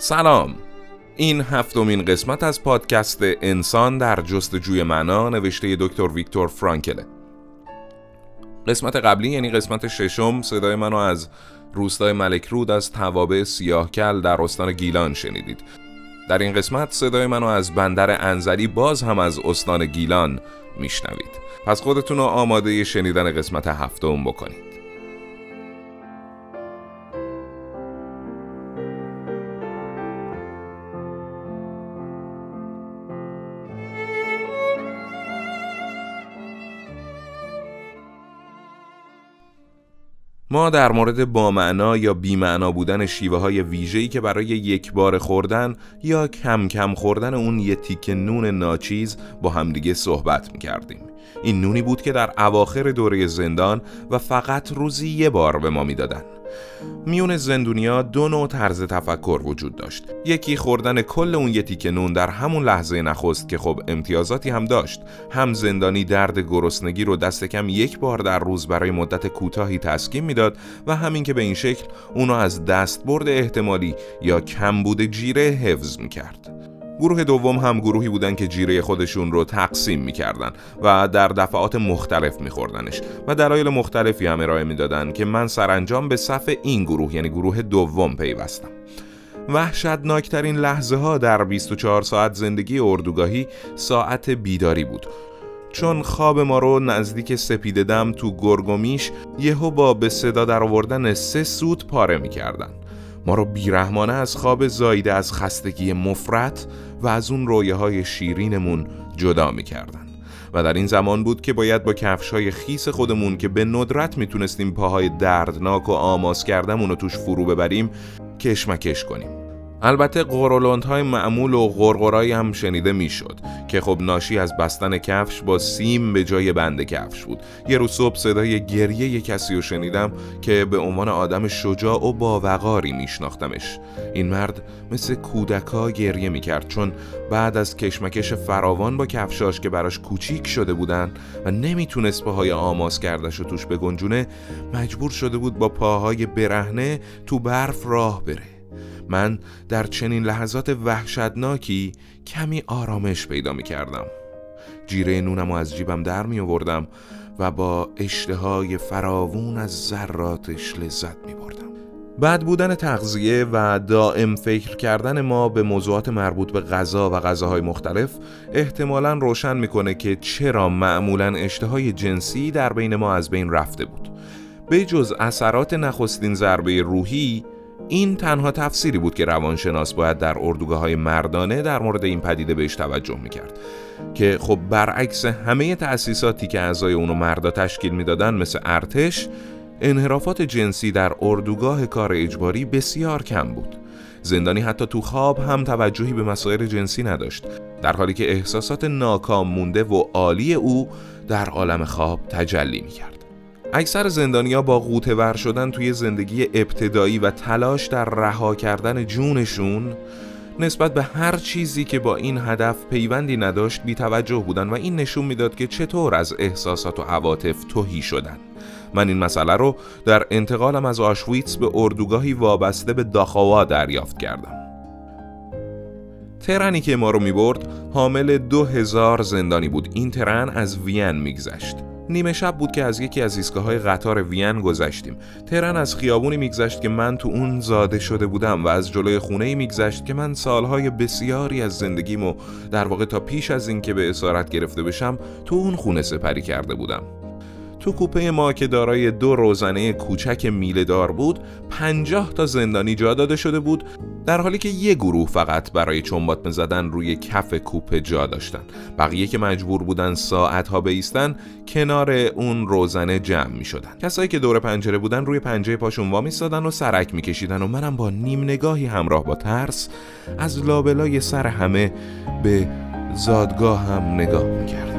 سلام، این 7مین قسمت از پادکست انسان در جستجوی معنا نوشته دکتر ویکتور فرانکل. قسمت قبلی یعنی قسمت 6 صدای منو از روستای ملکرود از توابع سیاهکل در استان گیلان شنیدید. در این قسمت صدای منو از بندر انزلی باز هم از استان گیلان میشنوید. پس خودتون رو آماده شنیدن قسمت 7 بکنید. ما در مورد بامعنا یا بیمعنا بودن شیوه های ویژه‌ای که برای یک بار خوردن یا کم کم خوردن اون یه تیکه نون ناچیز با همدیگه صحبت میکردیم. این نونی بود که در اواخر دوره زندان و فقط روزی یه بار به ما میدادن. میون زندونیا دو نوع طرز تفکر وجود داشت. یکی خوردن کل اون یه تیکه نون در همون لحظه نخست که خب امتیازاتی هم داشت. هم زندانی درد گرسنگی رو دست کم یک بار در روز برای مدت کوتاهی تسکین میداد و همین که به این شکل اونو از دستبرد احتمالی یا کمبود جیره حفظ میکرد. گروه دوم هم گروهی بودن که جیره خودشون رو تقسیم می‌کردن و در دفعات مختلف می‌خوردنش و دلایل مختلفی هم ارائه می‌دادن که من سرانجام به صف این گروه یعنی گروه دوم پیوستم. وحشتناک‌ترین لحظه‌ها در 24 ساعت زندگی اردوگاهی ساعت بیداری بود. چون خواب ما رو نزدیک سپیددم تو گرگومیش یهو با به صدا درآوردن 3 سوت پاره می‌کردن. ما رو بیرحمانه از خواب زایده از خستگی مفرط و از اون رویاهای شیرینمون جدا می‌کردن و در این زمان بود که باید با کفش‌های خیس خودمون که به ندرت میتونستیم پاهای دردناک و آماس کردمون رو توش فرو ببریم کشمکش کنیم. البته قورولندهای معمول و غرغرایی هم شنیده میشد که خب ناشی از بستن کفش با سیم به جای بند کفش بود. یه روز صبح صدای گریه یه کسی رو شنیدم که به عنوان آدم شجاع و باوقاری میشناختمش. این مرد مثل کودکا گریه میکرد چون بعد از کشمکش فراوان با کفشاش که براش کوچیک شده بودن و نمیتونست پاهای آماس کردش رو توش بگنجونه، مجبور شده بود با پاهای برهنه تو برف راه بره. من در چنین لحظات وحشتناکی کمی آرامش پیدا می کردم. جیره نونم از جیبم در می آوردم و با اشتهای فراوون از ذراتش لذت می بردم. بد بودن تغذیه و دائم فکر کردن ما به موضوعات مربوط به غذا و غذاهای مختلف احتمالاً روشن می کنه که چرا معمولاً اشتهای جنسی در بین ما از بین رفته بود. به جز اثرات نخستین ضربه روحی، این تنها تفسیری بود که روانشناس باید در اردوگاه‌های مردانه در مورد این پدیده بهش توجه میکرد که خب برعکس همه تأسیساتی که اعضای اونو مردا تشکیل میدادن مثل ارتش، انحرافات جنسی در اردوگاه کار اجباری بسیار کم بود. زندانی حتی تو خواب هم توجهی به مسائل جنسی نداشت، در حالی که احساسات ناکام مونده و عالی او در عالم خواب تجلی میکرد. اکثر زندانیا با غوطه ور شدن توی زندگی ابتدایی و تلاش در رها کردن جونشون نسبت به هر چیزی که با این هدف پیوندی نداشت بی‌توجه بودن و این نشون میداد که چطور از احساسات و عواطف تهی شدن. من این مسئله رو در انتقالم از آشویتس به اردوگاهی وابسته به داخاو دریافت کردم. ترنی که ما رو میبرد حامل 2000 زندانی بود. این ترن از وین میگذشت. نیمه شب بود که از یکی از ایستگاه‌های قطار وین گذشتیم. ترن از خیابونی میگذشت که من تو اون زاده شده بودم و از جلوی خونه‌ای میگذشت که من سالهای بسیاری از زندگیمو در واقع تا پیش از این که به اسارت گرفته بشم تو اون خونه سپری کرده بودم. تو کوپه ما که دارای 2 روزنه کوچک میله‌دار بود، 50 تا زندانی جا داده شده بود، در حالی که یه گروه فقط برای چنباتمه زدن روی کف کوپه جا داشتن. بقیه که مجبور بودن ساعت‌ها بایستن کنار اون روزنه جمع می‌شدن. کسایی که دور پنجره بودن روی پنجره پاشون وامی‌ایستادن و سرک می‌کشیدن و منم با نیم نگاهی همراه با ترس از لابلای سر همه به زادگاه هم نگاه می‌کردم.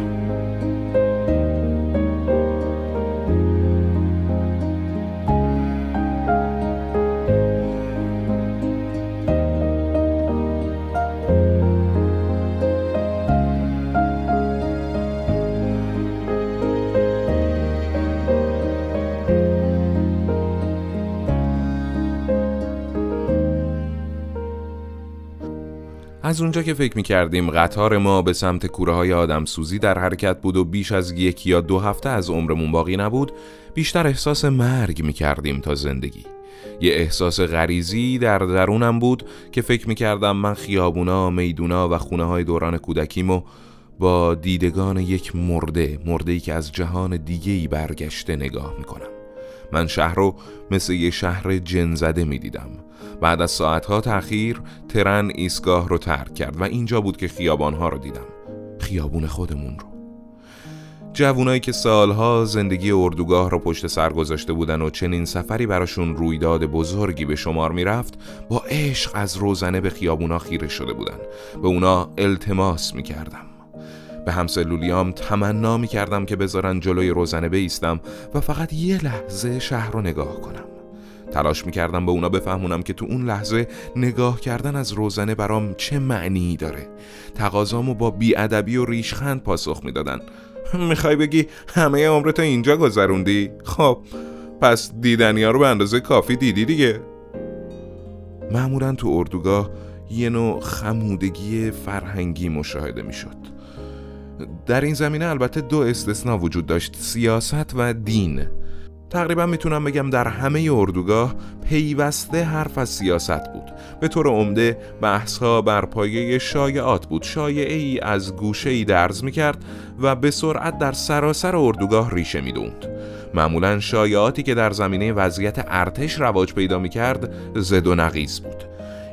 از اونجا که فکر می‌کردیم قطار ما به سمت کوره‌های آدمسوزی در حرکت بود و بیش از 1 یا 2 هفته از عمرمون باقی نبود، بیشتر احساس مرگ می‌کردیم تا زندگی. یه احساس غریزی در درونم بود که فکر می‌کردم من خیابونا، میدونا و خونه‌های دوران کودکیمو با دیدگان یک مرده‌ای که از جهان دیگه‌ای برگشته نگاه می‌کنم. من شهر رو مثل یه شهر جن‌زده می‌دیدم. بعد از ساعتها تأخیر ترن ایستگاه رو ترک کرد و اینجا بود که خیابان‌ها رو دیدم، خیابون خودمون رو. جوونایی که سالها زندگی اردوگاه رو پشت سر گذاشته بودن و چنین سفری براشون رویداد بزرگی به شمار میرفت، با عشق از روزنه به خیابونا خیره شده بودن. به اونا التماس می‌کردم، به همسلولیام تمنا می‌کردم که بذارن جلوی روزنه بایستم و فقط یه لحظه شهر رو نگاه کنم. تلاش می‌کردم به اونا بفهمونم که تو اون لحظه نگاه کردن از روزنه برام چه معنی داره. تقاضامو با بی‌ادبی و ریشخند پاسخ می‌دادن. میخوای بگی همه عمرت تا اینجا گذروندی؟ خب پس دیدنی‌ها رو به اندازه کافی دیدی دیگه. معمولاً تو اردوگاه یه نوع خمودگی فرهنگی مشاهده می‌شد. در این زمینه البته 2 استثناء وجود داشت: سیاست و دین. تقریبا میتونم بگم در همه اردوگاه پیوسته حرف از سیاست بود. به طور عمده بحث‌ها بر پایه شایعات بود. شایعه‌ای از گوشه‌ای درز می‌کرد و به سرعت در سراسر اردوگاه ریشه می‌دوند. معمولاً شایعاتی که در زمینه وضعیت ارتش رواج پیدا می‌کرد زد و نقیص بود.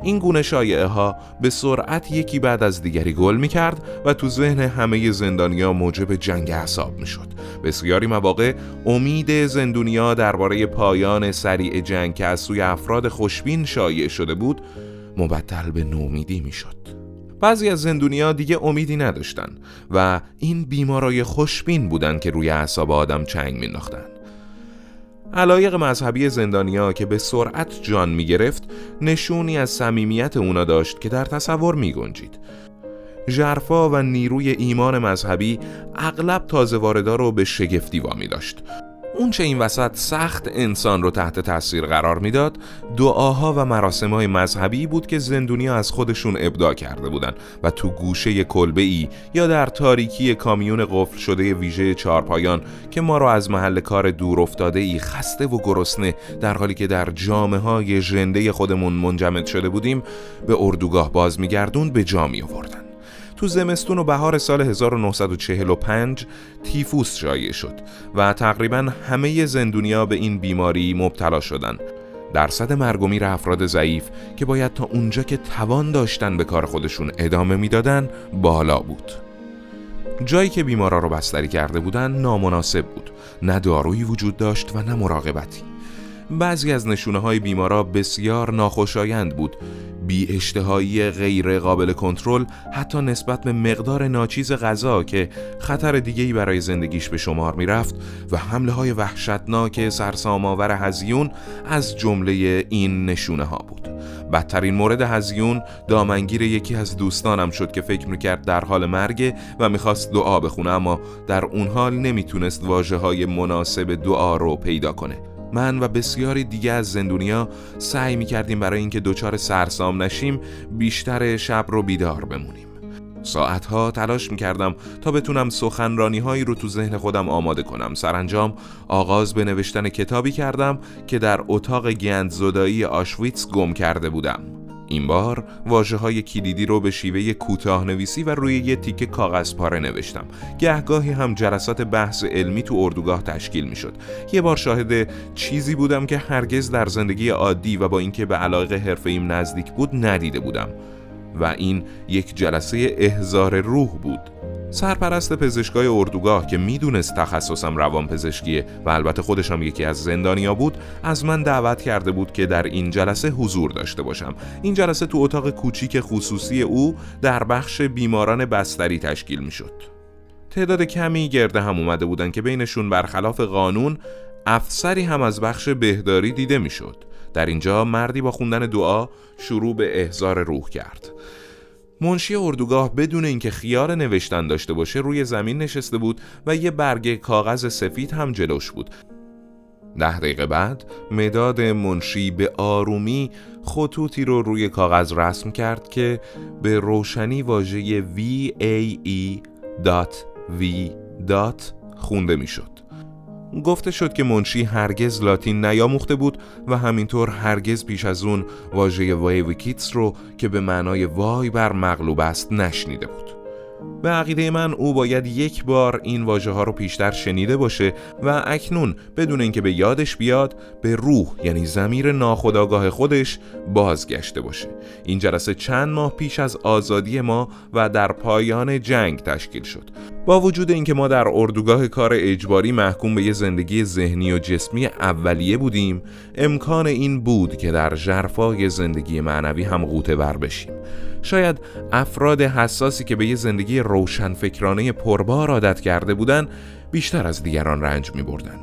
این گونه شایعه‌ها به سرعت یکی بعد از دیگری گل می‌کرد و تو ذهن همه زندانیا موجب جنگ اعصاب می‌شد. بسیاری مواقع امید زندانیا درباره پایان سریع جنگ که از سوی افراد خوشبین شایع شده بود، مبدل به نومیدی می‌شد. بعضی از زندانیا دیگه امیدی نداشتن و این بیمارای خوشبین بودن که روی اعصاب آدم چنگ می‌انداختن. علایق مذهبی زندانیا که به سرعت جان می گرفت نشونی از صمیمیت اونا داشت که در تصور می گنجید. ژرفا و نیروی ایمان مذهبی اغلب تازه واردا رو به شگفتی وامی داشت. اون چه این وسط سخت انسان رو تحت تاثیر قرار میداد، دعاها و مراسم‌های مذهبی بود که زندونیا از خودشون ابداع کرده بودن و تو گوشه کلبه‌ای یا در تاریکی کامیون قفل شده ویژه چهارپایان که ما رو از محل کار دور افتاده‌ای خسته و گرسنه در حالی که در جامه‌های ژنده خودمون منجمد شده بودیم به اردوگاه باز می‌گردوند به جا می‌آوردن. تو زمستون و بهار سال 1945 تیفوس شایع شد و تقریباً همه زندونیا به این بیماری مبتلا شدند. درصد مرگ و میر افراد ضعیف که باید تا اونجا که توان داشتن به کار خودشون ادامه میدادن بالا بود. جایی که بیمارا رو بستری کرده بودن نامناسب بود. نه دارویی وجود داشت و نه مراقبتی. بعضی از نشونه‌های بیمارا بسیار ناخوشایند بود. بی اشتهایی غیر قابل کنترل حتی نسبت به مقدار ناچیز غذا که خطر دیگه‌ای برای زندگیش به شمار می‌رفت و حمله‌های وحشتناک سرسام‌آور هزیون از جمله این نشونه‌ها بود. بدترین مورد هزیون دامنگیر یکی از دوستانم شد که فکر می‌کرد در حال مرگ و می‌خواست دعا بخونه، اما در اون حال نمی‌تونست واژه‌های مناسب دعا رو پیدا کنه. من و بسیاری دیگه از زندونیا سعی می‌کردیم برای اینکه دچار سرسام نشیم بیشتر شب رو بیدار بمونیم. ساعتها تلاش می‌کردم تا بتونم سخنرانی‌هایی رو تو ذهن خودم آماده کنم. سرانجام آغاز به نوشتن کتابی کردم که در اتاق گندزدایی آشویتس گم کرده بودم. این بار واژه‌های کلیدی رو به شیوه کوتاه‌نویسی و روی یه تیکه کاغذپاره نوشتم. گهگاهی هم جلسات بحث علمی تو اردوگاه تشکیل می‌شد. یه بار شاهد چیزی بودم که هرگز در زندگی عادی و با اینکه به علاقه حرفه‌ایم نزدیک بود ندیده بودم و این یک جلسه احضار روح بود. سرپرست پزشکای اردوگاه که میدونست تخصصم روانپزشکیه و البته خودش هم یکی از زندانیا بود، از من دعوت کرده بود که در این جلسه حضور داشته باشم. این جلسه تو اتاق کوچیک خصوصی او در بخش بیماران بستری تشکیل میشد. تعداد کمی گرد هم اومده بودن که بینشون برخلاف قانون افسری هم از بخش بهداری دیده میشد. در اینجا مردی با خوندن دعا شروع به احضار روح کرد. منشی اردوگاه بدون اینکه خیار نوشتن داشته باشه روی زمین نشسته بود و یه برگه کاغذ سفید هم جلوش بود. 10 دقیقه بعد مداد منشی به آرومی خطوطی رو روی کاغذ رسم کرد که به روشنی واژه VAE.V. خونده می شد. گفته شد که منشی هرگز لاتین نیاموخته بود و همینطور هرگز پیش از اون واژه وایویکیتس رو که به معنای وای بر مغلوب است نشنیده بود. به عقیده من او باید یک بار این واژه ها رو پیشتر شنیده باشه و اکنون بدون اینکه به یادش بیاد به روح یعنی ضمیر ناخودآگاه خودش بازگشته باشه. این جلسه چند ماه پیش از آزادی ما و در پایان جنگ تشکیل شد. با وجود اینکه ما در اردوگاه کار اجباری محکوم به یه زندگی ذهنی و جسمی اولیه بودیم، امکان این بود که در ژرفای زندگی معنوی هم غوطه ور بشیم. شاید افراد حساسی که به یه زندگی روشنفکرانه پربار عادت کرده بودن بیشتر از دیگران رنج می بردن.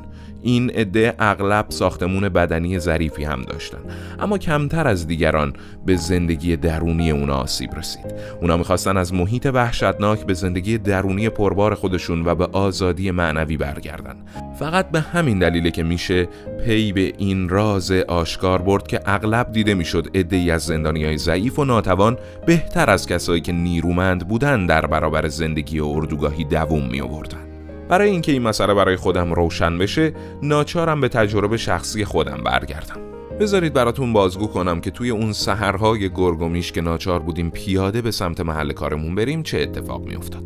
این عده اغلب ساختمون بدنی ظریفی هم داشتن، اما کمتر از دیگران به زندگی درونی اونا آسیب رسید. اونا میخواستن از محیط وحشتناک به زندگی درونی پربار خودشون و به آزادی معنوی برگردن. فقط به همین دلیله که میشه پی به این راز آشکار برد که اغلب دیده میشد عده‌ای از زندانیای ضعیف و ناتوان بهتر از کسایی که نیرومند بودن در برابر زندگی اردوگاهی دووم میآوردن. برای اینکه این مسئله برای خودم روشن بشه، ناچارم به تجربه شخصی خودم برگردم. بذارید براتون بازگو کنم که توی اون سحرهای گرگومیش که ناچار بودیم پیاده به سمت محل کارمون بریم چه اتفاق می افتاد.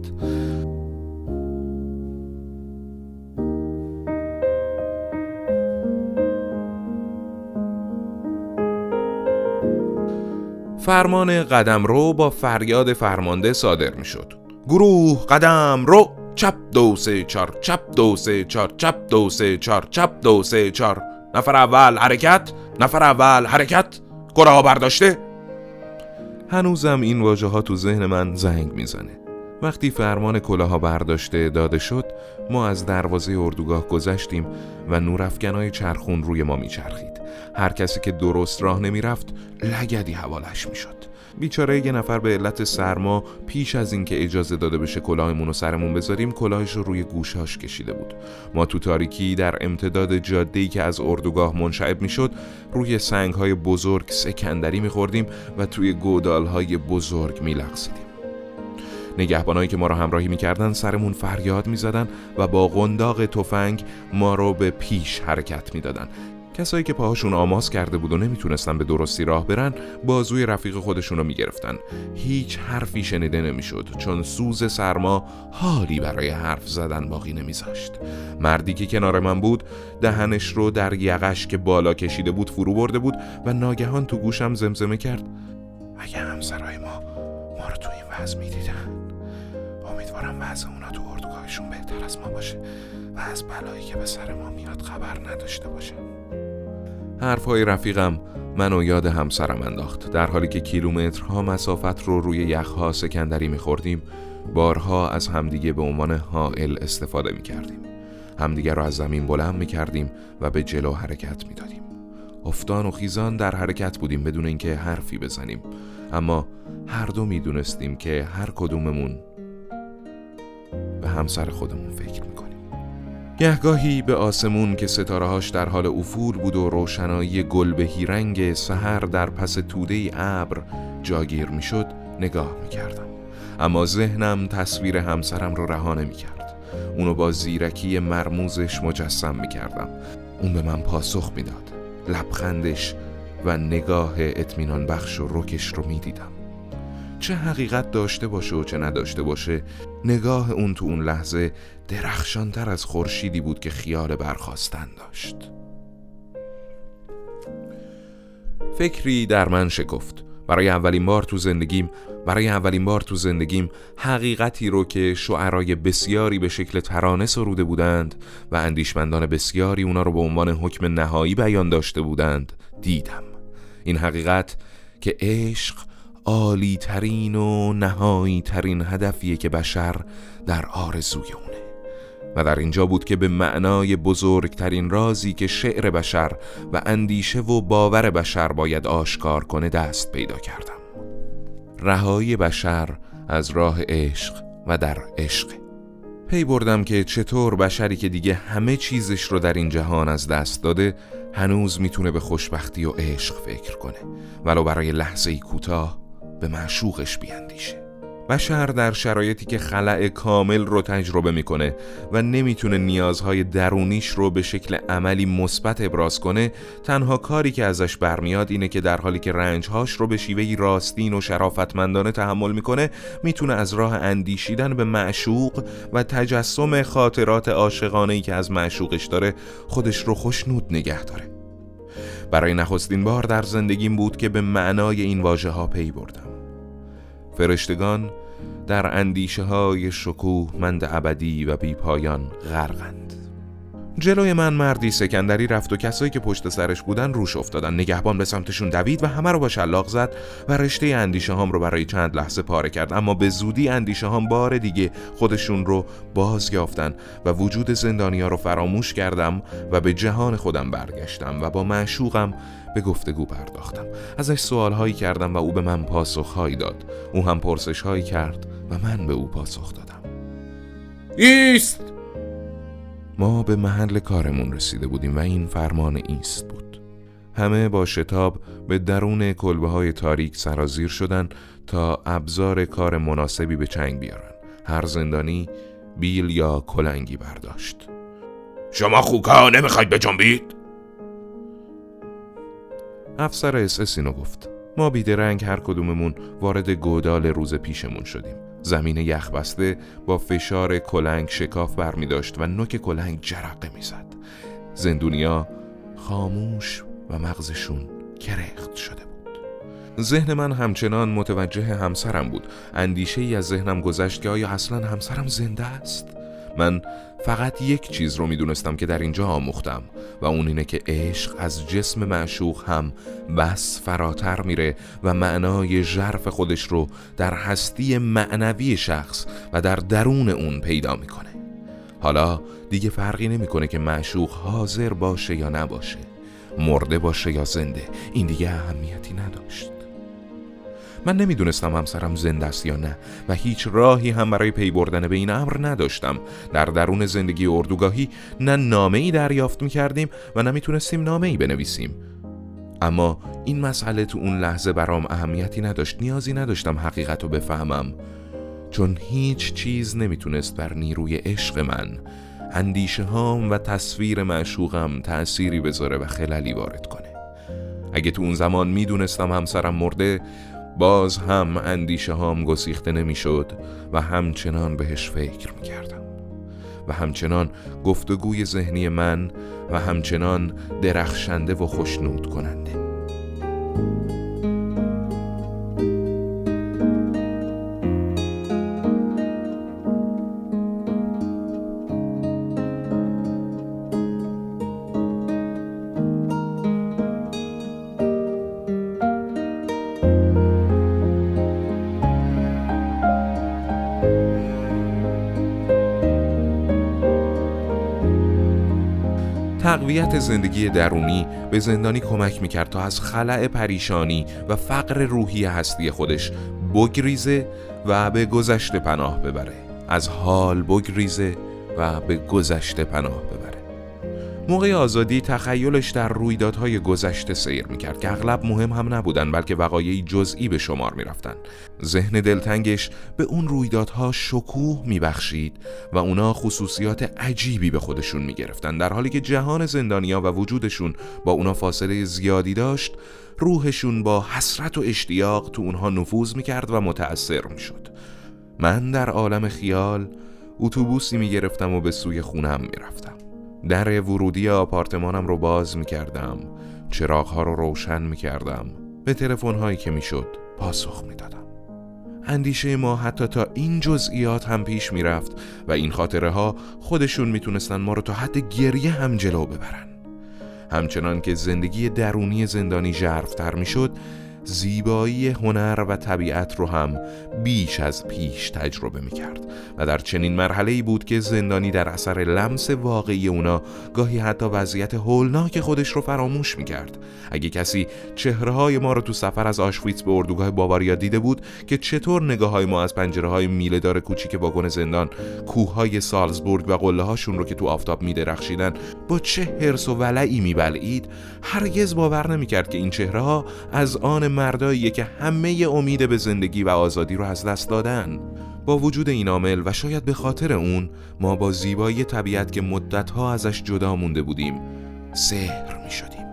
فرمان قدم رو با فریاد فرمانده صادر می شد. گروه قدم رو! چپ 2 3 4 چپ 2 3 4 چپ 2 3 4 چپ 2 3 4. نفر اول حرکت، نفر اول حرکت، کلاها برداشته. هنوزم این واژه ها تو ذهن من زنگ میزنه. وقتی فرمان کلاها برداشته داده شد، ما از دروازه اردوگاه گذشتیم و نورافکنای چرخون روی ما میچرخید. هر کسی که درست راه نمیرفت لگدی حوالش میشد. بیچاره یه نفر به علت سرما پیش از این که اجازه داده بشه کلاهمون رو سرمون بذاریم، کلاهش رو روی گوشاش کشیده بود. ما تو تاریکی در امتداد جاده‌ای که از اردوگاه منشعب میشد، روی سنگ‌های بزرگ سکندری می‌خوردیم و توی گودال‌های بزرگ می‌لغزیدیم. نگهبانایی که ما رو همراهی می‌کردن سرمون فریاد می‌زدن و با قنداق تفنگ ما رو به پیش حرکت می‌دادن. کسایی که پاهاشون آماس کرده بود و نمیتونستن به درستی راه برن، بازوی رفیق خودشون رو میگرفتن. هیچ حرفی شنیده نمیشد، چون سوز سرما حالی برای حرف زدن باقی نمیذاشت. مردی که کنار من بود دهنش رو در یقش که بالا کشیده بود فرو برده بود و ناگهان تو گوشم زمزمه کرد: اگه همسرای ما رو تو این وضع میدیدن، امیدوارم وضع اونا تو اردوگاهشون بهتر از ما باشه و از بلایی که به سر ما میاد خبر نداشته باشه. حرفهای رفیقم منو یاد همسرم انداخت. در حالی که کیلومترها مسافت رو روی یخها سکندری می‌خوردیم، بارها از همدیگه به عنوان حائل استفاده می‌کردیم. همدیگه رو از زمین بلند می‌کردیم و به جلو حرکت می‌دادیم. افتان و خیزان در حرکت بودیم بدون اینکه حرفی بزنیم، اما هر دو می‌دونستیم که هر کدوممون به همسر خودمون فکر می‌کنیم. گهگاهی به آسمون که ستاره‌هاش در حال افول بود و روشنایی گلبهی رنگ سحر در پس توده ابر جاگیر می‌شد نگاه می‌کردم، اما ذهنم تصویر همسرم رو رها نمی‌کرد. اونو با زیرکی مرموزش مجسم می‌کردم. اون به من پاسخ می‌داد. لبخندش و نگاه اطمینان بخش و رکش رو می‌دیدم. چه حقیقت داشته باشه و چه نداشته باشه، نگاه اون تو اون لحظه درخشانتر از خورشیدی بود که خیال برخاستن داشت. فکری در من شکفت. برای اولین بار تو زندگیم حقیقتی رو که شاعرای بسیاری به شکل ترانه سروده بودند و اندیشمندان بسیاری اونا رو به عنوان حکم نهایی بیان داشته بودند دیدم. این حقیقت که عشق عالی ترین و نهایی ترین هدفیه که بشر در آرزوی اونه و در اینجا بود که به معنای بزرگترین رازی که شعر بشر و اندیشه و باور بشر باید آشکار کنه دست پیدا کردم. رهایی بشر از راه عشق و در عشق. پی بردم که چطور بشری که دیگه همه چیزش رو در این جهان از دست داده هنوز میتونه به خوشبختی و عشق فکر کنه، ولو برای لحظه‌ای کوتاه به معشوقش بیاندیشه. بشر در شرایطی که خلأ کامل رو تجربه میکنه و نمیتونه نیازهای درونیش رو به شکل عملی مثبت ابراز کنه، تنها کاری که ازش برمیاد اینه که در حالی که رنجهاش رو به شیوهی راستین و شرافتمندانه تحمل میکنه، میتونه از راه اندیشیدن به معشوق و تجسم خاطرات عاشقانه‌ای که از معشوقش داره خودش رو خوشنود نگه داره. برای نخستین بار در زندگیم بود که به معنای این واژه‌ها پی بردم. فرشتگان در اندیشه‌های شکوهمند ابدی و بی‌پایان غرقند. جلوی من مردی سکندری رفت و کسایی که پشت سرش بودن روش افتادن. نگهبان به سمتشون دوید و همه رو با شلاق زد و رشته اندیشه هام رو برای چند لحظه پاره کرد، اما به زودی اندیشه هام بار دیگه خودشون رو باز یافتن و وجود زندانیا رو فراموش کردم و به جهان خودم برگشتم و با معشوقم به گفتگو پرداختم. ازش سوالهایی کردم و او به من پاسخهایی داد. او هم پرسشهایی کرد و من به او پاسخ دادم. ایست! ما به محل کارمون رسیده بودیم و این فرمان ایست بود. همه با شتاب به درون کلبه‌های تاریک سرازیر شدن تا ابزار کار مناسبی به چنگ بیارن. هر زندانی بیل یا کلنگی برداشت. شما خوکا نمیخواید بجنبید؟ افسر اس اینو گفت. ما بیدرنگ هر کدوممون وارد گودال روز پیشمون شدیم. زمین یخ بسته با فشار کلنگ شکاف برمی داشت و نوک کلنگ جرقه می زد. زندونیا خاموش و مغزشون کرخت شده بود. ذهن من همچنان متوجه همسرم بود. اندیشه ای از ذهنم گذشت که آیا اصلا همسرم زنده است؟ من فقط یک چیز رو می دونستم که در اینجا آموختم و اون اینه که عشق از جسم معشوق هم بس فراتر میره و معنای ژرف خودش رو در هستی معنوی شخص و در درون اون پیدا میکنه. حالا دیگه فرقی نمیکنه که معشوق حاضر باشه یا نباشه، مرده باشه یا زنده، این دیگه اهمیتی نداشت. من نمیدونستم همسرم زنده است یا نه و هیچ راهی هم برای پی بردن به این امر نداشتم. در درون زندگی اردوگاهی نه نامه‌ای دریافت می‌کردیم و نه می‌تونستیم نامه‌ای بنویسیم. اما این مسئله تو اون لحظه برام اهمیتی نداشت. نیازی نداشتم حقیقت رو بفهمم، چون هیچ چیز نمیتونست بر نیروی عشق من، اندیشه هام و تصویر معشوقم تأثیری بذاره و خللی وارد کنه. اگه تو اون زمان میدونستم همسرم مرده، باز هم اندیشه هام گسیخته نمی شد و همچنان بهش فکر می کردم و همچنان گفتگوی ذهنی من و همچنان درخشنده و خوشنود کننده. تقویت زندگی درونی به زندانی کمک میکرد تا از خلأ پریشانی و فقر روحی هستی خودش بگریزه و به گذشته پناه ببره. از حال بگریزه و به گذشته پناه ببره. موقع آزادی تخیلش در رویدادهای گذشته سیر میکرد که اغلب مهم هم نبودن، بلکه وقایعی جزئی به شمار میرفتن. ذهن دلتنگش به اون رویدادها شکوه میبخشید و اونا خصوصیات عجیبی به خودشون میگرفتن. در حالی که جهان زندانیا و وجودشون با اونا فاصله زیادی داشت، روحشون با حسرت و اشتیاق تو اونها نفوذ میکرد و متأثر میشد. من در عالم خیال اتوبوسی میگرفتم و به سوی خونم میرفتم. در ورودی آپارتمانم رو باز می‌کردم، چراغ‌ها رو روشن می‌کردم، به تلفن‌هایی که می‌شد پاسخ می‌دادم. اندیشه ما حتی تا این جزئیات هم پیش می‌رفت و این خاطره‌ها خودشون می‌تونستن ما رو تا حد گریه هم جلو ببرن. همچنان که زندگی درونی زندانی ژرف‌تر می‌شد، زیبایی هنر و طبیعت رو هم بیش از پیش تجربه می‌کرد و در چنین مرحله‌ای بود که زندانی در اثر لمس واقعی اونا گاهی حتی وضعیت هولناک خودش رو فراموش می‌کرد. اگه کسی چهره‌های ما رو تو سفر از آشویتس به اردوگاه باواریا دیده بود که چطور نگاه‌های ما از پنجره‌های میله‌دار کوچیک واگن زندان، کوه‌های سالزبورگ و قله‌هاشون رو که تو آفتاب می‌درخشیدن با چه حرص و ولعی می‌بلعید، هرگز باور نمی‌کرد که این چهره‌ها از آن مرداییه که همه امید به زندگی و آزادی رو از دست دادن. با وجود این عامل و شاید به خاطر اون، ما با زیبایی طبیعت که مدت‌ها ازش جدا مونده بودیم سحر می‌شدیم.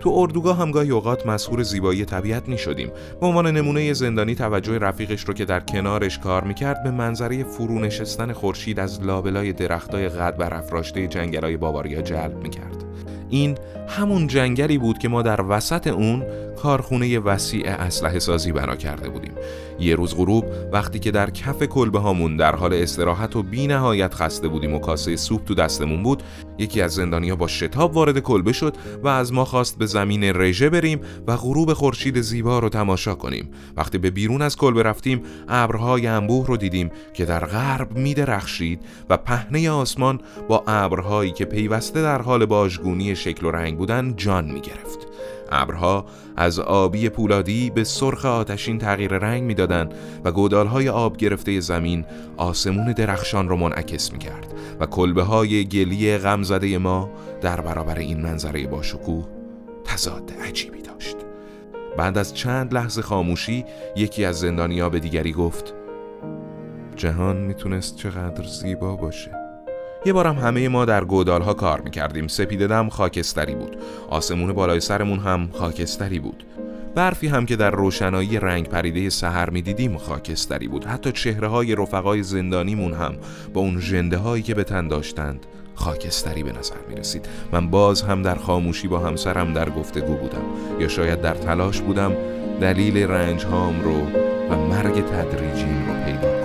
تو اردوگاه هم گاهی اوقات مسحور زیبایی طبیعت می‌شدیم. به عنوان نمونه زندانی توجه رفیقش رو که در کنارش کار می‌کرد به منظره فرونشستن خورشید از لابلای درختای قد برافراشته جنگل‌های باواریا جلب می‌کرد. این همون جنگلی بود که ما در وسط اون کارخونه وسیع اسلحه سازی بنا کرده بودیم. یه روز غروب وقتی که در کف کلبه هامون در حال استراحت و بی نهایت خسته بودیم و کاسه سوپ تو دستمون بود، یکی از زندانی‌ها با شتاب وارد کلبه شد و از ما خواست به زمین رژه بریم و غروب خورشید زیبا رو تماشا کنیم. وقتی به بیرون از کلبه رفتیم، ابرهای انبوه رو دیدیم که در غرب می‌درخشید و پهنه آسمان با ابرهایی که پیوسته در حال باژگونی شکل و رنگ بودن جان می‌گرفت. ابرها از آبی پولادی به سرخ آتشین تغییر رنگ می‌دادند و گودال‌های آب گرفته زمین آسمون درخشان را منعکس می‌کرد و کلبه‌های گلی غمزده ما در برابر این منظره باشکوه تضاد عجیبی داشت. بعد از چند لحظه خاموشی یکی از زندانی‌ها به دیگری گفت: جهان میتونست چقدر زیبا باشه. یه بارم همه ما در گودال‌ها کار می‌کردیم. سپیده دم خاکستری بود. آسمون بالای سرمون هم خاکستری بود. برفی هم که در روشنایی رنگ پریده سحر می‌دیدیم خاکستری بود. حتی چهره‌های رفقای زندانیمون هم با اون ژنده‌هایی که به تن داشتند خاکستری به نظر می‌رسید. من باز هم در خاموشی با همسرم در گفتگو بودم، یا شاید در تلاش بودم دلیل رنج‌هام رو و مرگ تدریجیم رو پیدا کنم.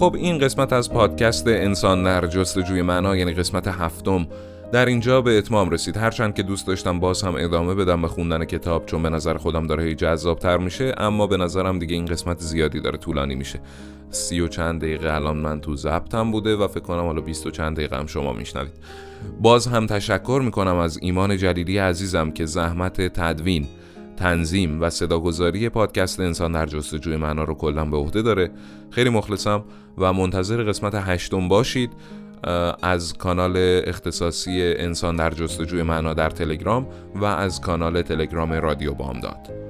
خب، این قسمت از پادکست انسان در جستجوی معنا، یعنی قسمت 7، در اینجا به اتمام رسید. هرچند که دوست داشتم باز هم ادامه بدم به خوندن کتاب، چون به نظر خودم داره جذاب‌تر میشه، اما به نظرم دیگه این قسمت زیادی داره طولانی میشه. 30 و چند دقیقه الان من تو ضبطم بوده و فکر کنم حالا 20 و چند دقیقه هم شما میشنوید. باز هم تشکر میکنم از ایمان جلیلی عزیزم که زحمت تدوین، تنظیم و صداگذاری پادکست انسان در جستجوی معنا رو کلاً به عهده داره. خیلی مخلصم و منتظر قسمت 8 باشید. از کانال اختصاصی انسان در جستجوی معنا در تلگرام و از کانال تلگرام رادیو بامداد.